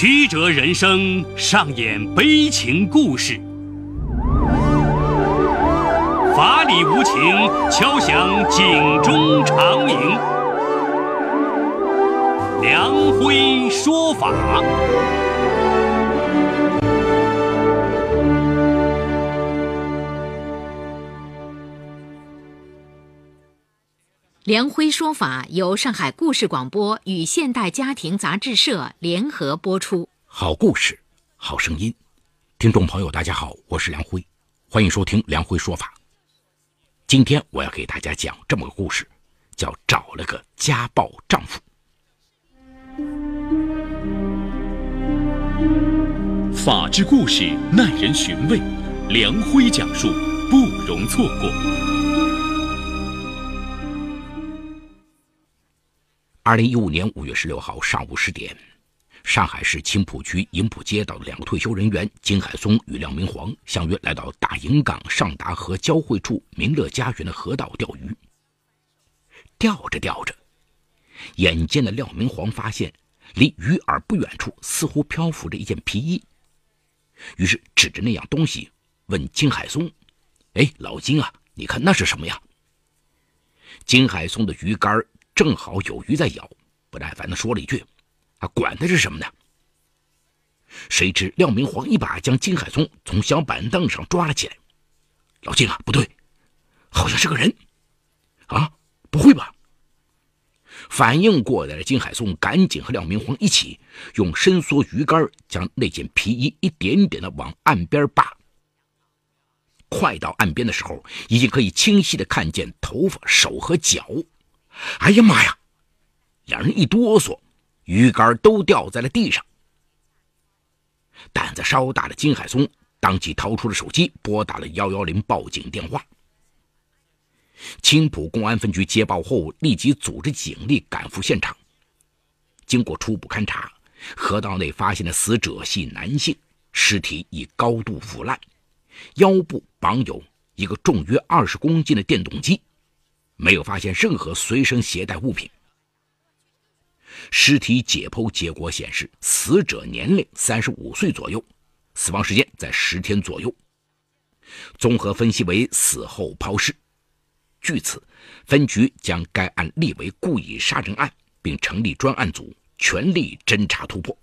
曲折人生，上演悲情故事。法理无情，敲响警钟长鸣。梁辉说法。梁辉说法由上海故事广播与现代家庭杂志社联合播出。好故事，好声音，听众朋友大家好，我是梁辉，欢迎收听梁辉说法。今天我要给大家讲这么个故事，叫找了个家暴丈夫。法治故事耐人寻味，梁辉讲述不容错过。2015年5月16号上午10点，上海市青浦区营浦街道的两个退休人员金海松与廖明煌相约来到大营港上达河交汇处民乐家园的河道钓鱼。钓着钓着，眼尖的廖明煌发现离鱼饵不远处似乎漂浮着一件皮衣，于是指着那样东西问金海松：“哎，老金啊，你看那是什么呀？”金海松的鱼竿正好有鱼在咬，不耐烦地说了一句：“啊，管它是什么呢！”谁知廖明煌一把将金海松从小板凳上抓了起来：“老金啊，不对，好像是个人！啊，不会吧！”反应过来的金海松赶紧和廖明煌一起用伸缩鱼竿将那件皮衣一点点地往岸边扒。快到岸边的时候，已经可以清晰地看见头发、手和脚。哎呀妈呀！两人一哆嗦，鱼竿都掉在了地上。胆子稍大的金海松当即掏出了手机，拨打了110报警电话。青浦公安分局接报后，立即组织警力赶赴现场。经过初步勘查，河道内发现的死者系男性，尸体已高度腐烂，腰部绑有一个重约20公斤的电动机。没有发现任何随身携带物品。尸体解剖结果显示，死者年龄35岁左右，死亡时间在10天左右。综合分析为死后抛尸。据此，分局将该案立为故意杀人案，并成立专案组，全力侦查突破。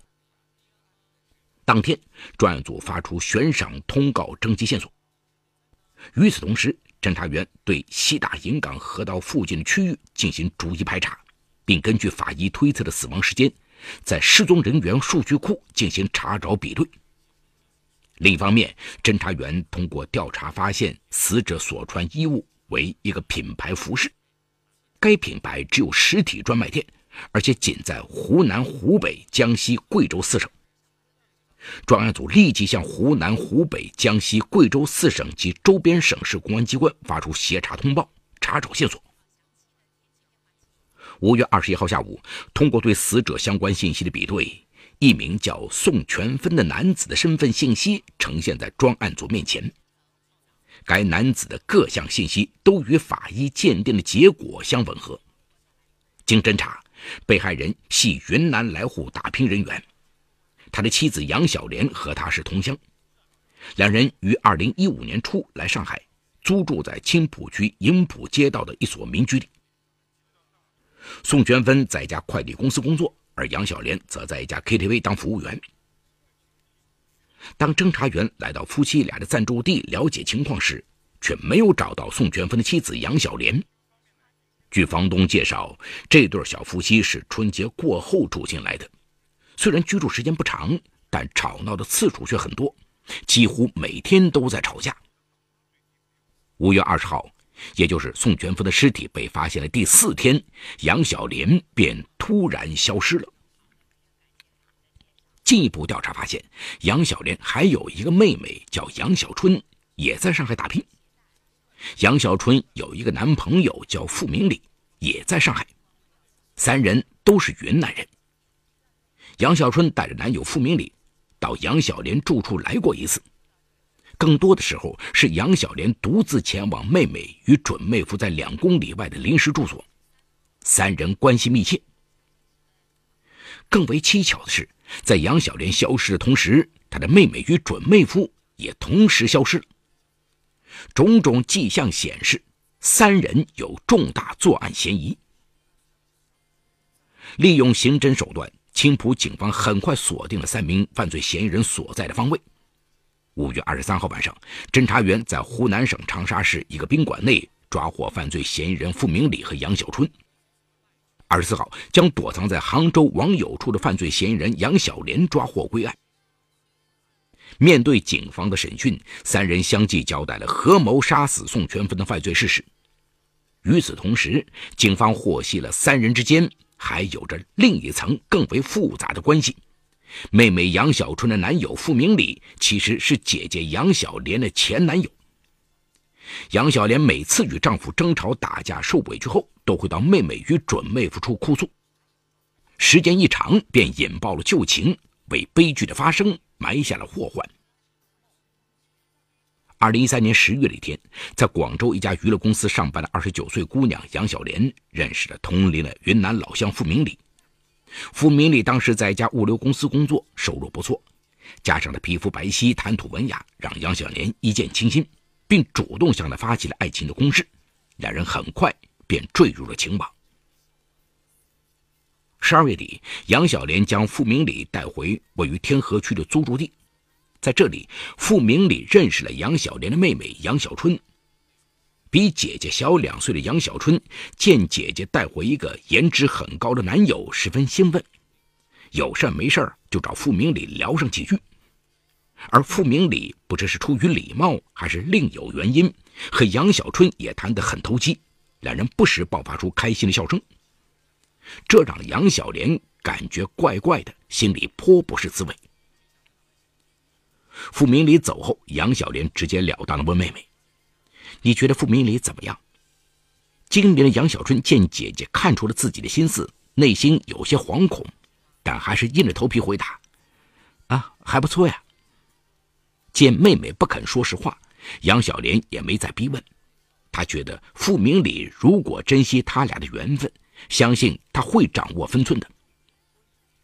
当天，专案组发出悬赏通告征集线索。与此同时，侦查员对西大营港河道附近的区域进行逐一排查，并根据法医推测的死亡时间，在失踪人员数据库进行查找比对。另一方面，侦查员通过调查发现，死者所穿衣物为一个品牌服饰，该品牌只有实体专卖店，而且仅在湖南、湖北、江西、贵州4省。专案组立即向湖南、湖北、江西、贵州4省及周边省市公安机关发出协查通报，查找线索。5月21号下午，通过对死者相关信息的比对，一名叫宋全芬的男子的身份信息呈现在专案组面前。该男子的各项信息都与法医鉴定的结果相吻合。经侦查，被害人系云南来沪打拼人员。他的妻子杨小莲和他是同乡，两人于2015年初来上海，租住在青浦区营浦街道的一所民居里。宋全芬在一家快递公司工作，而杨小莲则在一家 KTV 当服务员。当侦查员来到夫妻俩的暂住地了解情况时，却没有找到宋全芬的妻子杨小莲。据房东介绍，这对小夫妻是春节过后住进来的。虽然居住时间不长，但吵闹的次数却很多，几乎每天都在吵架。5月20号，也就是宋全芬的尸体被发现的第4天，杨小莲便突然消失了。进一步调查发现，杨小莲还有一个妹妹叫杨小春，也在上海打拼。杨小春有一个男朋友叫付明礼，也在上海，3人都是云南人。杨小春带着男友付明礼到杨小莲住处来过一次，更多的时候是杨小莲独自前往妹妹与准妹夫在2公里外的临时住所，3人关系密切。更为蹊跷的是，在杨小莲消失的同时，她的妹妹与准妹夫也同时消失了。种种迹象显示，三人有重大作案嫌疑。利用刑侦手段，青浦警方很快锁定了三名犯罪嫌疑人所在的方位。5月23号晚上，侦查员在湖南省长沙市一个宾馆内抓获犯罪嫌疑人付明礼和杨小春。24号，将躲藏在杭州网友处的犯罪嫌疑人杨小莲抓获归案。面对警方的审讯，三人相继交代了合谋杀死宋全芬的犯罪事实。与此同时，警方获悉了三人之间还有着另一层更为复杂的关系。妹妹杨小春的男友付明礼其实是姐姐杨小莲的前男友。杨小莲每次与丈夫争吵打架受委屈后，都会到妹妹与准妹夫处哭诉，时间一长便引爆了旧情，为悲剧的发生埋下了祸患。2013年10月的一天，在广州一家娱乐公司上班的29岁姑娘杨小莲认识了同龄的云南老乡付明礼。付明礼当时在一家物流公司工作，收入不错，加上她皮肤白皙，谈吐文雅，让杨小莲一见倾心，并主动向她发起了爱情的攻势，两人很快便坠入了情网。12月底，杨小莲将付明礼带回位于天河区的租住地，在这里，付明礼认识了杨小莲的妹妹杨小春。比姐姐小2岁的杨小春见姐姐带回一个颜值很高的男友，十分兴奋，有事没事就找付明礼聊上几句。而付明礼不知是出于礼貌还是另有原因，和杨小春也谈得很投机，两人不时爆发出开心的笑声。这让杨小莲感觉怪怪的，心里颇不是滋味。付明礼走后，杨小莲直截了当地问妹妹：“你觉得付明礼怎么样？”精明的杨小春见姐姐看出了自己的心思，内心有些惶恐，但还是硬着头皮回答：“啊，还不错呀。”见妹妹不肯说实话，杨小莲也没再逼问。她觉得付明礼如果珍惜他俩的缘分，相信他会掌握分寸的。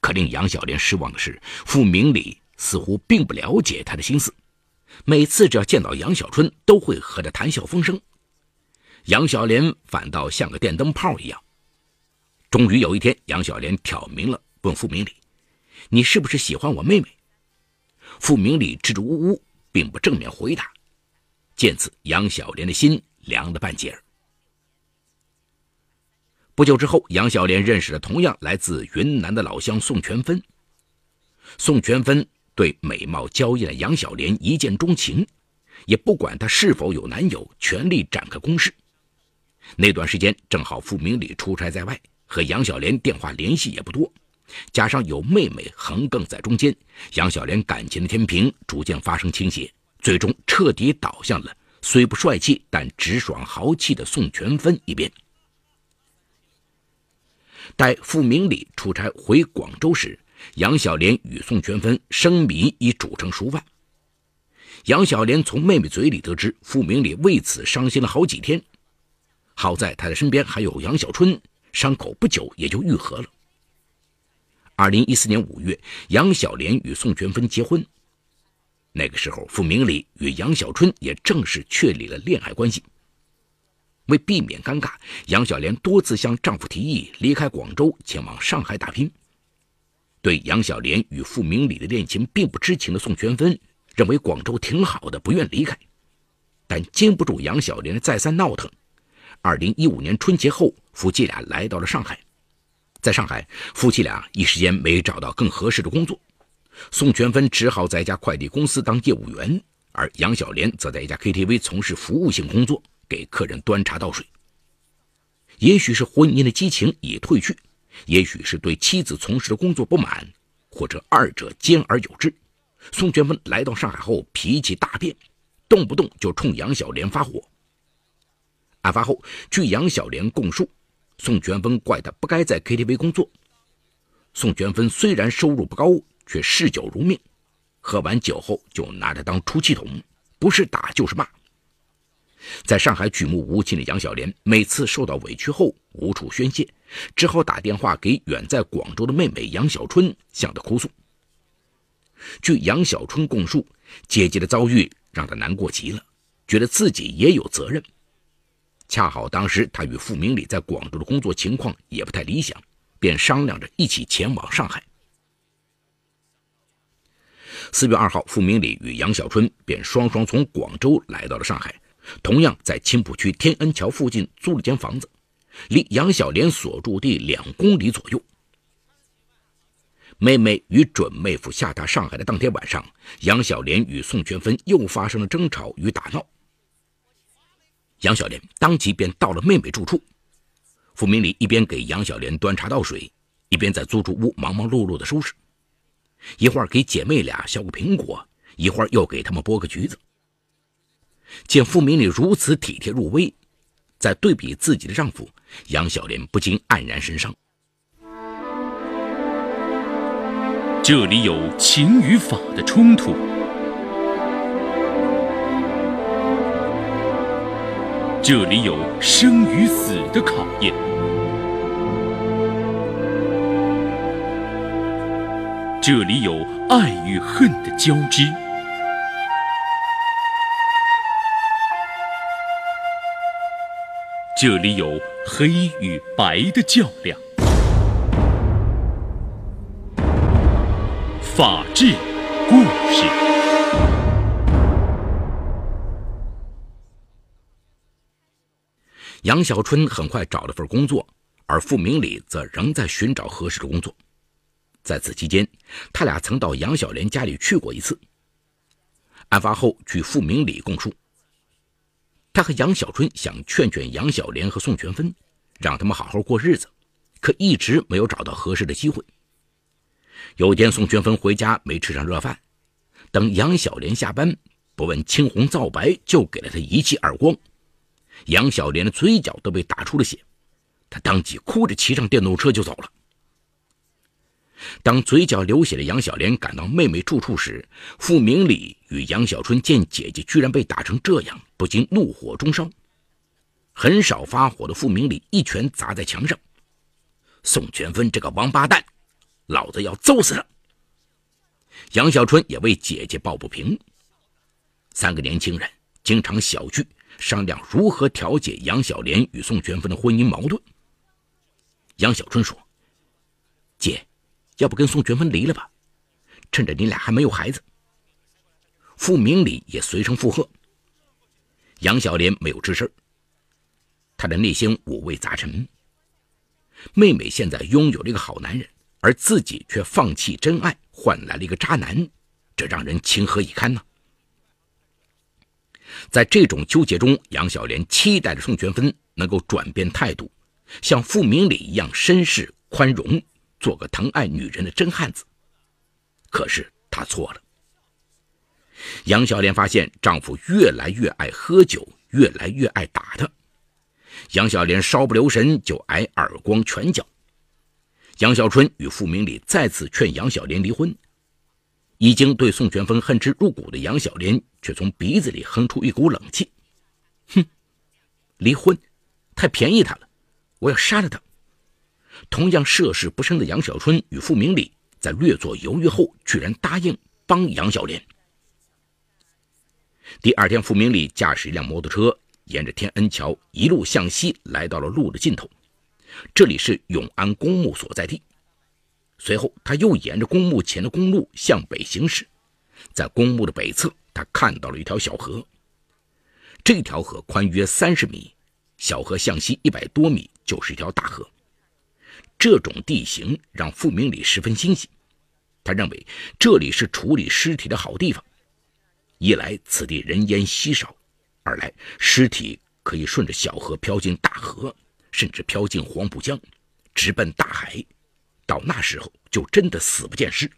可令杨小莲失望的是，付明礼似乎并不了解他的心思，每次只要见到杨小春都会和他谈笑风生，杨小莲反倒像个电灯泡一样。终于有一天，杨小莲挑明了问付明礼：“你是不是喜欢我妹妹？”付明礼支支吾吾，并不正面回答。见此，杨小莲的心凉了半截儿。不久之后，杨小莲认识了同样来自云南的老乡宋全芬。宋全芬对美貌娇艳的杨小莲一见钟情，也不管她是否有男友，全力展开攻势。那段时间正好付明礼出差在外，和杨小莲电话联系也不多，加上有妹妹横亘在中间，杨小莲感情的天平逐渐发生倾斜，最终彻底倒向了虽不帅气但直爽豪气的宋全芬一边。待付明礼出差回广州时，杨小莲与宋全芬生米已煮成熟饭。杨小莲从妹妹嘴里得知，付明礼为此伤心了好几天。好在他的身边还有杨小春，伤口不久也就愈合了。2014年5月，杨小莲与宋全芬结婚。那个时候，付明礼与杨小春也正式确立了恋爱关系。为避免尴尬，杨小莲多次向丈夫提议离开广州，前往上海打拼。对杨小莲与付明礼的恋情并不知情的宋全芬认为广州挺好的，不愿离开，但经不住杨小莲的再三闹腾。2015年春节后，夫妻俩来到了上海。在上海，夫妻俩一时间没找到更合适的工作，宋全芬只好在一家快递公司当业务员，而杨小莲则在一家 KTV 从事服务性工作，给客人端茶倒水。也许是婚姻的激情已褪去，也许是对妻子从事的工作不满，或者二者兼而有之，宋全芬来到上海后脾气大变，动不动就冲杨小莲发火。案发后，据杨小莲供述，宋全芬怪他不该在 KTV 工作。宋全芬虽然收入不高，却嗜酒如命，喝完酒后就拿他当出气筒，不是打就是骂。在上海举目无亲的杨小莲，每次受到委屈后无处宣泄，只好打电话给远在广州的妹妹杨小春，向她哭诉，据杨小春供述，姐姐的遭遇让他难过极了，觉得自己也有责任。恰好当时他与傅明礼在广州的工作情况也不太理想，便商量着一起前往上海。4月2号，傅明礼与杨小春便双双从广州来到了上海，同样在青浦区天恩桥附近租了间房子，离杨小莲所住地2公里左右。妹妹与准妹夫下榻上海的当天晚上，杨小莲与宋全芬又发生了争吵与打闹。杨小莲当即便到了妹妹住处，傅明礼一边给杨小莲端茶倒水，一边在租住屋忙忙碌碌的收拾，一会儿给姐妹俩削个苹果，一会儿又给她们剥个橘子。见傅明礼如此体贴入微，再对比自己的丈夫，杨小莲不禁黯然神伤。这里有情与法的冲突，这里有生与死的考验，这里有爱与恨的交织，这里有黑与白的较量。法治故事。杨小春很快找了份工作，而傅明礼则仍在寻找合适的工作。在此期间，他俩曾到杨小莲家里去过一次。案发后，据傅明礼供述，他和杨小春想劝劝杨小莲和宋全芬，让他们好好过日子，可一直没有找到合适的机会。有一天，宋全芬回家没吃上热饭，等杨小莲下班，不问青红皂白就给了她一记耳光，杨小莲的嘴角都被打出了血，她当即哭着骑上电动车就走了。当嘴角流血的杨小莲赶到妹妹住处时，傅明礼与杨小春见姐姐居然被打成这样，不禁怒火中烧。很少发火的傅明礼一拳砸在墙上，宋全芬这个王八蛋，老子要揍死他！杨小春也为姐姐抱不平。3个年轻人经常小聚，商量如何调解杨小莲与宋全芬的婚姻矛盾。杨小春说：“姐，要不跟宋全芬离了吧？趁着你俩还没有孩子。”傅明礼也随声附和。杨小莲没有吱声，她的内心五味杂陈。妹妹现在拥有了一个好男人，而自己却放弃真爱，换来了一个渣男，这让人情何以堪呢？在这种纠结中，杨小莲期待着宋全芬能够转变态度，像傅明礼一样绅士宽容，做个疼爱女人的真汉子。可是她错了。杨小莲发现丈夫越来越爱喝酒，越来越爱打她。杨小莲稍不留神就挨耳光拳脚。杨小春与傅明礼再次劝杨小莲离婚，已经对宋全芬恨之入骨的杨小莲却从鼻子里哼出一股冷气：“哼，离婚，太便宜他了，我要杀了他。”同样涉世不深的杨小春与傅明礼在略作犹豫后，居然答应帮杨小莲。第二天，傅明礼驾驶一辆摩托车，沿着天恩桥一路向西，来到了路的尽头。这里是永安公墓所在地。随后他又沿着公墓前的公路向北行驶，在公墓的北侧，他看到了一条小河。这条河宽约30米，小河向西100多米就是一条大河。这种地形让傅明礼十分欣喜，他认为这里是处理尸体的好地方。一来此地人烟稀少，二来尸体可以顺着小河飘进大河，甚至飘进黄浦江，直奔大海，到那时候就真的死不见尸。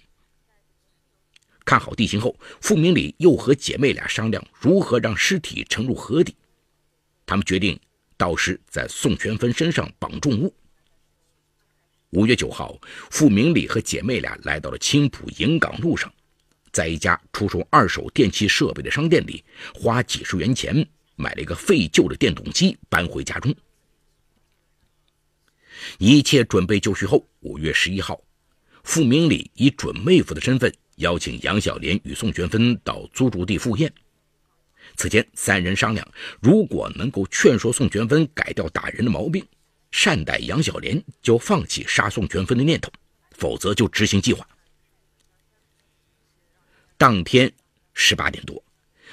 看好地形后，傅明礼又和姐妹俩商量如何让尸体沉入河底。他们决定到时在宋全芬身上绑重物。5月9号，傅明礼和姐妹俩来到了青浦营港路上，在一家出售二手电器设备的商店里，花几十元钱买了一个废旧的电动机搬回家中。一切准备就绪后，5月11号，傅明礼以准妹夫的身份邀请杨小莲与宋玄芬到租住地赴宴。此间，三人商量，如果能够劝说宋玄芬改掉打人的毛病，善待杨小莲，就放弃杀宋玄芬的念头，否则就执行计划。当天18点多，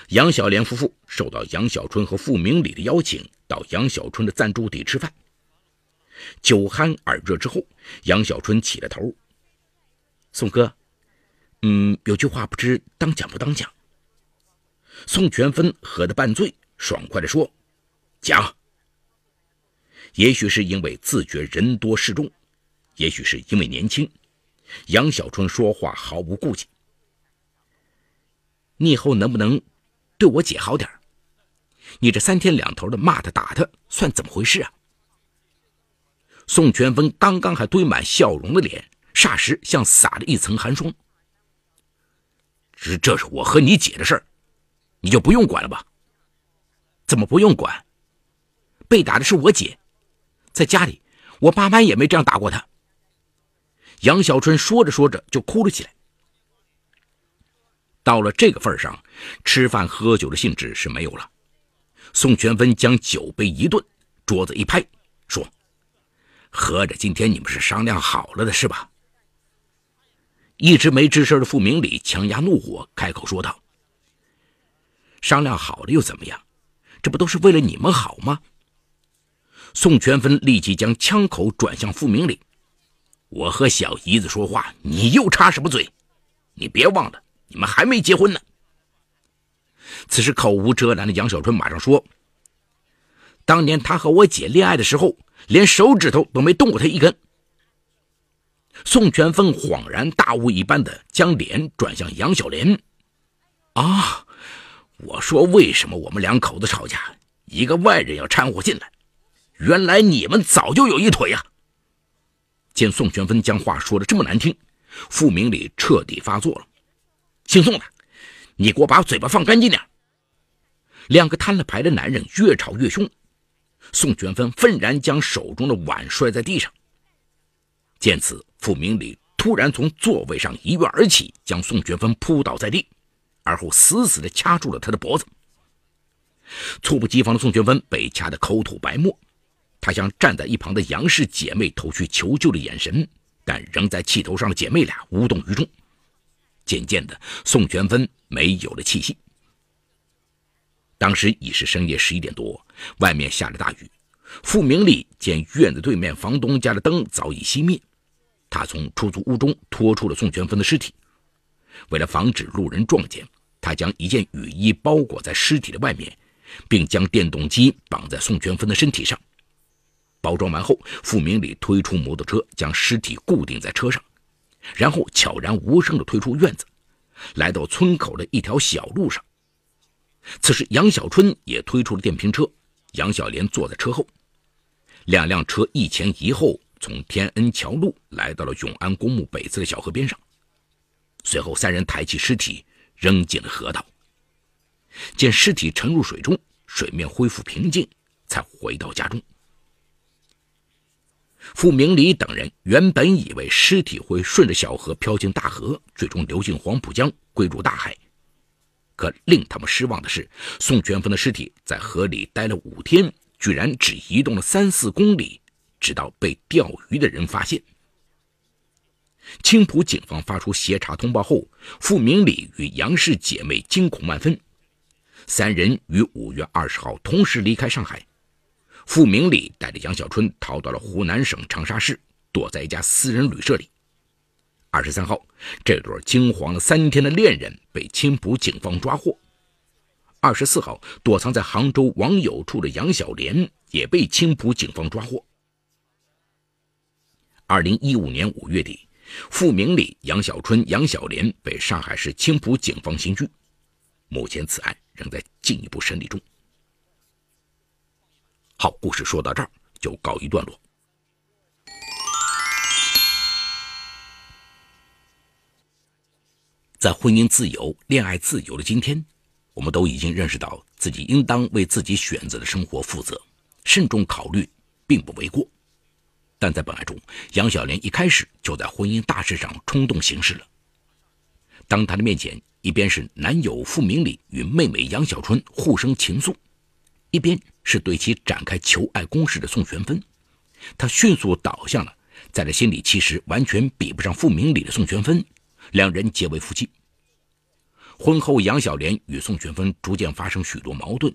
杨小莲夫妇受到杨小春和傅明礼的邀请，到杨小春的暂住地吃饭。酒酣耳热之后，杨小春起了头：“宋哥，有句话不知当讲不当讲。”宋全芬喝得半醉，爽快地说：“讲。”也许是因为自觉人多势众，也许是因为年轻，杨小春说话毫无顾忌：“你以后能不能对我姐好点？你这3天2头的骂她打她，算怎么回事啊？”宋全芬刚刚还堆满笑容的脸，霎时像撒了一层寒霜：“这是我和你姐的事儿，你就不用管了吧？”“怎么不用管？被打的是我姐，在家里我爸妈也没这样打过她。”杨小春说着说着就哭了起来。到了这个份上，吃饭喝酒的兴致是没有了。宋全芬将酒杯一顿，桌子一拍，说：“合着今天你们是商量好了的是吧？”一直没吱声的傅明礼强压怒火，开口说道：“商量好了又怎么样？这不都是为了你们好吗？”宋全芬立即将枪口转向傅明礼：“我和小姨子说话，你又插什么嘴？你别忘了，你们还没结婚呢。”此时口无遮拦的杨小春马上说：“当年他和我姐恋爱的时候，连手指头都没动过他一根。”宋全芬恍然大悟一般的将脸转向杨小莲：“啊，我说为什么我们两口子吵架，一个外人要掺和进来？原来你们早就有一腿呀！”见宋全芬将话说得这么难听，傅明礼彻底发作了：“姓宋的，你给我把嘴巴放干净点！”两个摊了牌的男人越吵越凶，宋全芬愤然将手中的碗摔在地上。见此，傅明礼突然从座位上一跃而起，将宋全芬扑倒在地，而后死死地掐住了他的脖子。猝不及防的宋全芬被掐得口吐白沫，他向站在一旁的杨氏姐妹投去求救的眼神，但仍在气头上的姐妹俩无动于衷。渐渐的，宋全芬没有了气息。当时已是深夜11点多，外面下着大雨。傅明礼见院子对面房东家的灯早已熄灭，他从出租屋中拖出了宋全芬的尸体。为了防止路人撞见，他将一件雨衣包裹在尸体的外面，并将电动机绑在宋全芬的身体上。包装完后，傅明礼推出摩托车，将尸体固定在车上，然后悄然无声地推出院子，来到村口的一条小路上。此时杨小春也推出了电瓶车，杨小莲坐在车后，两辆车一前一后从天恩桥路来到了永安公墓北侧的小河边上。随后三人抬起尸体扔进了河道，见尸体沉入水中，水面恢复平静，才回到家中。傅明礼等人原本以为尸体会顺着小河飘进大河，最终流进黄浦江归入大海，可令他们失望的是，宋全芬的尸体在河里待了5天，居然只移动了3-4公里，直到被钓鱼的人发现。青浦警方发出协查通报后，傅明礼与杨氏姐妹惊恐万分，三人于5月20号同时离开上海。傅明礼带着杨小春逃到了湖南省长沙市，躲在一家私人旅社里。23号，这对惊惶了3天的恋人被青浦警方抓获。24号，躲藏在杭州网友处的杨小莲也被青浦警方抓获。2015年5月底，傅明礼、杨小春、杨小莲被上海市青浦警方刑拘。目前此案仍在进一步审理中。好，故事说到这儿就告一段落。在婚姻自由、恋爱自由的今天，我们都已经认识到自己应当为自己选择的生活负责，慎重考虑并不为过。但在本案中，杨小莲一开始就在婚姻大事上冲动行事了。当他的面前，一边是男友傅明礼与妹妹杨小春互生情愫，一边是对其展开求爱攻势的宋玄芬。他迅速倒向了在他心里其实完全比不上傅明礼的宋玄芬，两人结为夫妻。婚后，杨小莲与宋玄芬逐渐发生许多矛盾，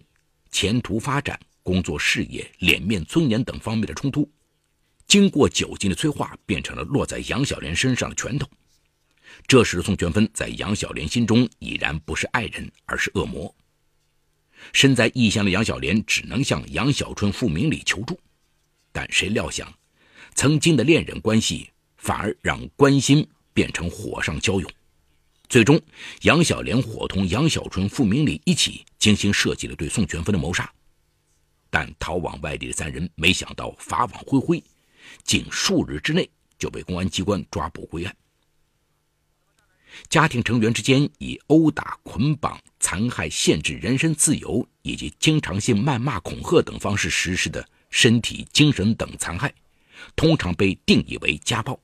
前途发展、工作事业、脸面尊严等方面的冲突，经过酒精的催化，变成了落在杨小莲身上的拳头。这时宋玄芬在杨小莲心中已然不是爱人，而是恶魔。身在异乡的杨小莲只能向杨小春、傅明礼求助，但谁料想，曾经的恋人关系反而让关心变成火上浇油。最终，杨小莲伙同杨小春、傅明礼一起精心设计了对宋全芬的谋杀，但逃往外地的三人没想到法网恢恢，仅数日之内就被公安机关抓捕归案。家庭成员之间以殴打、捆绑、残害、限制人身自由以及经常性谩骂、恐吓等方式实施的身体、精神等残害，通常被定义为家暴。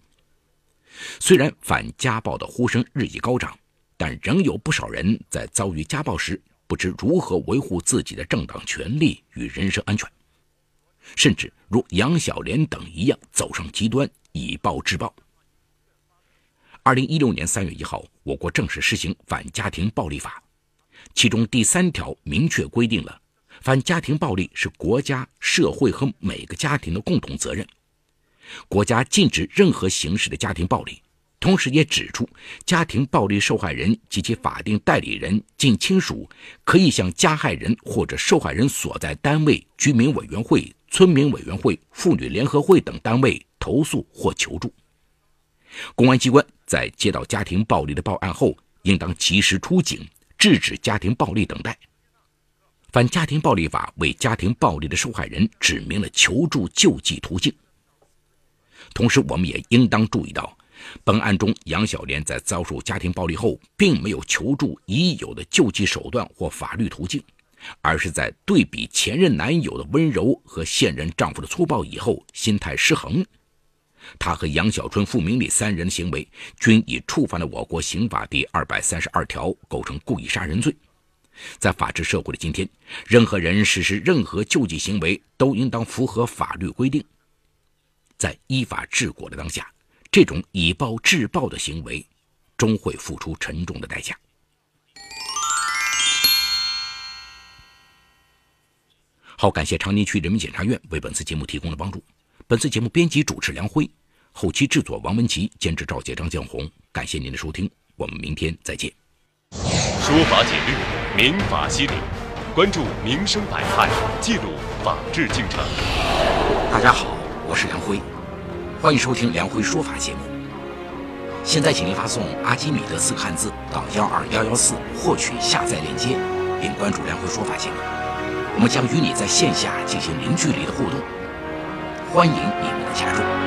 虽然反家暴的呼声日益高涨，但仍有不少人在遭遇家暴时不知如何维护自己的正当权利与人身安全，甚至如杨小莲等一样走上极端，以暴制暴。2016年3月1号，我国正式施行反家庭暴力法，其中第3条明确规定了反家庭暴力是国家、社会和每个家庭的共同责任，国家禁止任何形式的家庭暴力，同时也指出家庭暴力受害人及其法定代理人、近亲属可以向加害人或者受害人所在单位、居民委员会、村民委员会、妇女联合会等单位投诉或求助。公安机关在接到家庭暴力的报案后，应当及时出警，制止家庭暴力等待。反家庭暴力法为家庭暴力的受害人指明了求助救济途径。同时，我们也应当注意到，本案中杨小莲在遭受家庭暴力后，并没有求助已有的救济手段或法律途径，而是在对比前任男友的温柔和现任丈夫的粗暴以后，心态失衡。她和杨小春、傅明礼三人的行为均已触犯了我国刑法第232条，构成故意杀人罪。在法治社会的今天，任何人实施任何救济行为都应当符合法律规定。在依法治国的当下，这种以暴制暴的行为终会付出沉重的代价。好，感谢长宁区人民检察院为本次节目提供的帮助。本次节目编辑主持梁辉，后期制作王文琪，监制赵杰、张建红。感谢您的收听，我们明天再见。说法解律，民法析理，关注民生百态，记录法治进程。大家好，我是梁辉，欢迎收听梁辉说法节目。现在请您发送阿基米德4个汉字到12114获取下载链接，并关注梁辉说法节目。我们将与你在线下进行零距离的互动，欢迎你们的加入。